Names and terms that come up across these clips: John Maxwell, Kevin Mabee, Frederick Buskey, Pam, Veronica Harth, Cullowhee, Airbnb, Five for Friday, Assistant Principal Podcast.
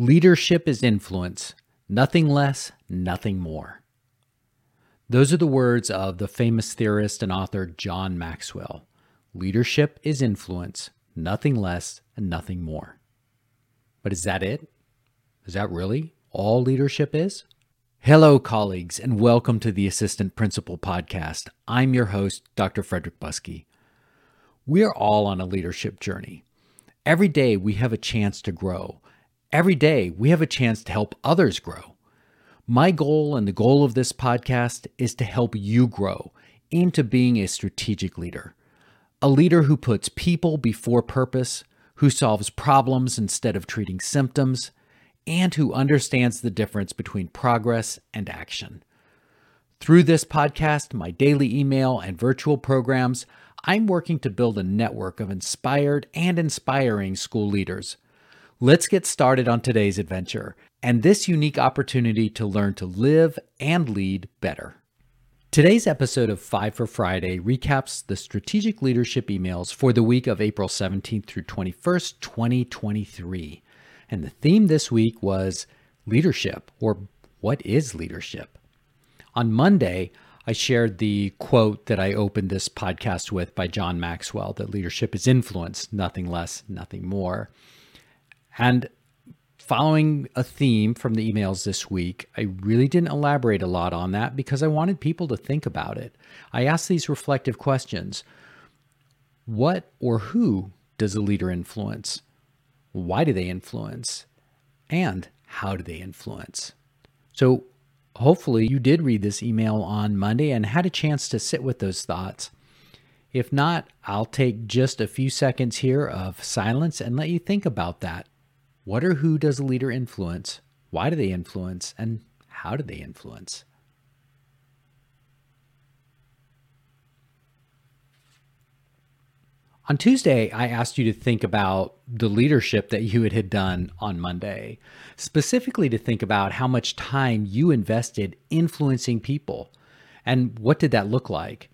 Leadership is influence, nothing less, nothing more. Those are the words of the famous theorist and author John Maxwell. Leadership is influence, nothing less and nothing more. But is that it? Is that really all leadership is? Hello, colleagues, and welcome to the Assistant Principal Podcast. I'm your host, Dr. Frederick Buskey. We're all on a leadership journey. Every day we have a chance to grow. Every day we have a chance to help others grow. My goal and the goal of this podcast is to help you grow into being a strategic leader, a leader who puts people before purpose, who solves problems instead of treating symptoms, and who understands the difference between progress and action. Through this podcast, my daily email, and virtual programs, I'm working to build a network of inspired and inspiring school leaders. Let's get started on today's adventure and this unique opportunity to learn to live and lead better. Today's episode of 5 for Friday recaps the strategic leadership emails for the week of April 17th through 21st, 2023. And the theme this week was leadership, or what is leadership? On Monday, I shared the quote that I opened this podcast with by John Maxwell, that leadership is influence, nothing less, nothing more. And following a theme from the emails this week, I really didn't elaborate a lot on that because I wanted people to think about it. I asked these reflective questions. What or who does a leader influence? Why do they influence? And how do they influence? So hopefully you did read this email on Monday and had a chance to sit with those thoughts. If not, I'll take just a few seconds here of silence and let you think about that. What or who does a leader influence? Why do they influence? And how do they influence? On Tuesday, I asked you to think about the leadership that you had done on Monday, specifically to think about how much time you invested influencing people and what did that look like?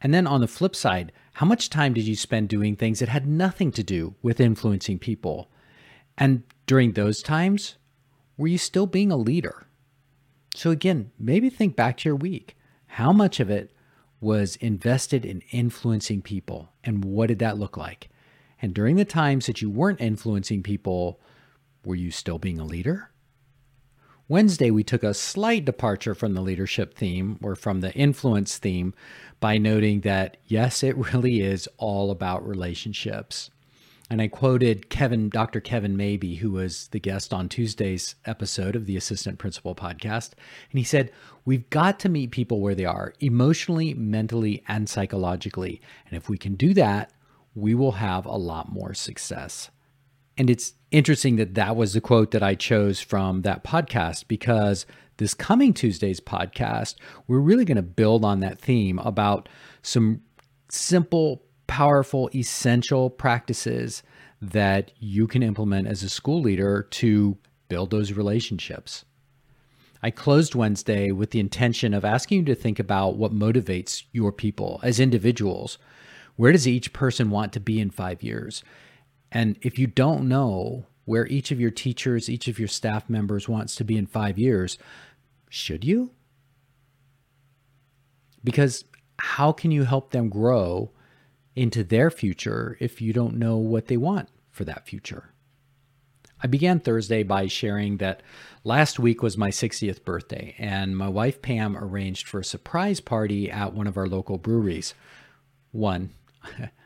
And then on the flip side, how much time did you spend doing things that had nothing to do with influencing people? And during those times, were you still being a leader? So again, maybe think back to your week. How much of it was invested in influencing people? And what did that look like? And during the times that you weren't influencing people, were you still being a leader? Wednesday, we took a slight departure from the leadership theme or from the influence theme by noting that, yes, it really is all about relationships. And I quoted Dr. Kevin Mabee, who was the guest on Tuesday's episode of the Assistant Principal Podcast. And he said, we've got to meet people where they are emotionally, mentally, and psychologically. And if we can do that, we will have a lot more success. And it's interesting that that was the quote that I chose from that podcast, because this coming Tuesday's podcast, we're really going to build on that theme about some simple, powerful, essential practices that you can implement as a school leader to build those relationships. I closed Wednesday with the intention of asking you to think about what motivates your people as individuals. Where does each person want to be in 5 years? And if you don't know where each of your teachers, each of your staff members wants to be in 5 years, should you? Because how can you help them grow into their future if you don't know what they want for that future? I began Thursday by sharing that last week was my 60th birthday, and my wife Pam arranged for a surprise party at one of our local breweries. One,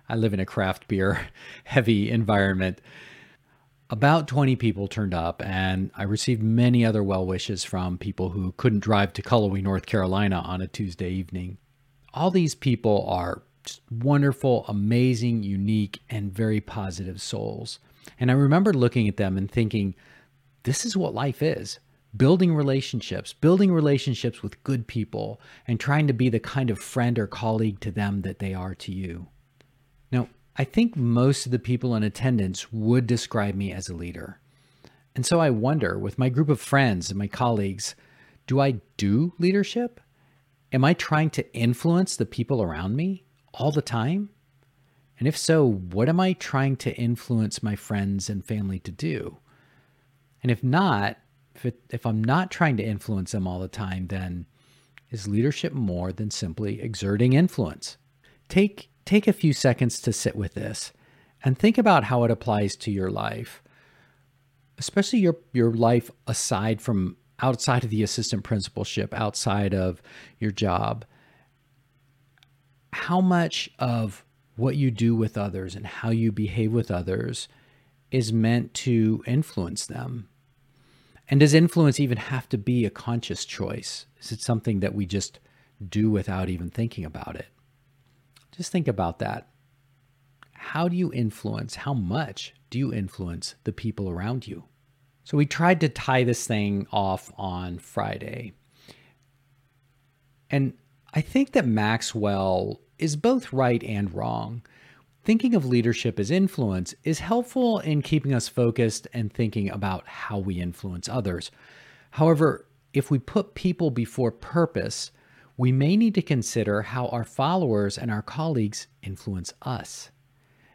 I live in a craft beer heavy environment. About 20 people turned up, and I received many other well wishes from people who couldn't drive to Cullowhee, North Carolina on a Tuesday evening. All these people are just wonderful, amazing, unique, and very positive souls. And I remember looking at them and thinking, this is what life is, building relationships with good people, and trying to be the kind of friend or colleague to them that they are to you. Now, I think most of the people in attendance would describe me as a leader. And so I wonder, with my group of friends and my colleagues, do I do leadership? Am I trying to influence the people around me all the time? And if so, what am I trying to influence my friends and family to do? And if not, if I'm not trying to influence them all the time, then is leadership more than simply exerting influence? Take a few seconds to sit with this and think about how it applies to your life, especially your life aside from outside of the assistant principalship, outside of your job. How much of what you do with others and how you behave with others is meant to influence them? And does influence even have to be a conscious choice? Is it something that we just do without even thinking about it? Just think about that. How do you influence? How much do you influence the people around you? So we tried to tie this thing off on Friday. And I think that Maxwell is both right and wrong. Thinking of leadership as influence is helpful in keeping us focused and thinking about how we influence others. However, if we put people before purpose, we may need to consider how our followers and our colleagues influence us.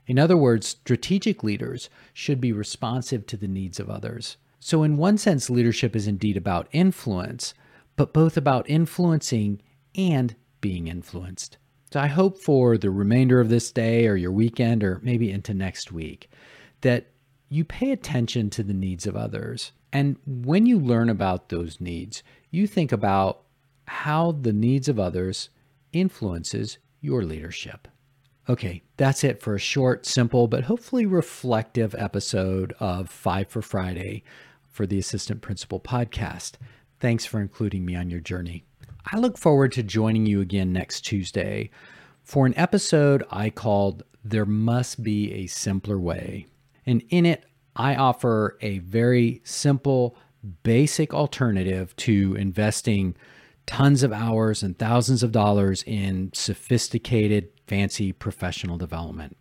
In other words, strategic leaders should be responsive to the needs of others. So in one sense, leadership is indeed about influence, but both about influencing and being influenced. So I hope for the remainder of this day or your weekend or maybe into next week that you pay attention to the needs of others. And when you learn about those needs, you think about how the needs of others influences your leadership. Okay, that's it for a short, simple, but hopefully reflective episode of 5 for Friday for the Assistant Principal Podcast. Thanks for including me on your journey. I look forward to joining you again next Tuesday for an episode I called There Must Be a Simpler Way. And in it, I offer a very simple, basic alternative to investing tons of hours and thousands of dollars in sophisticated, fancy professional development.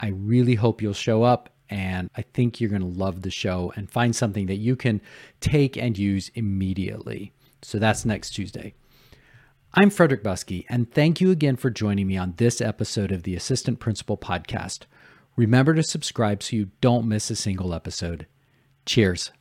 I really hope you'll show up, and I think you're going to love the show and find something that you can take and use immediately. So that's next Tuesday. I'm Frederick Buskey, and thank you again for joining me on this episode of the Assistant Principal Podcast. Remember to subscribe so you don't miss a single episode. Cheers.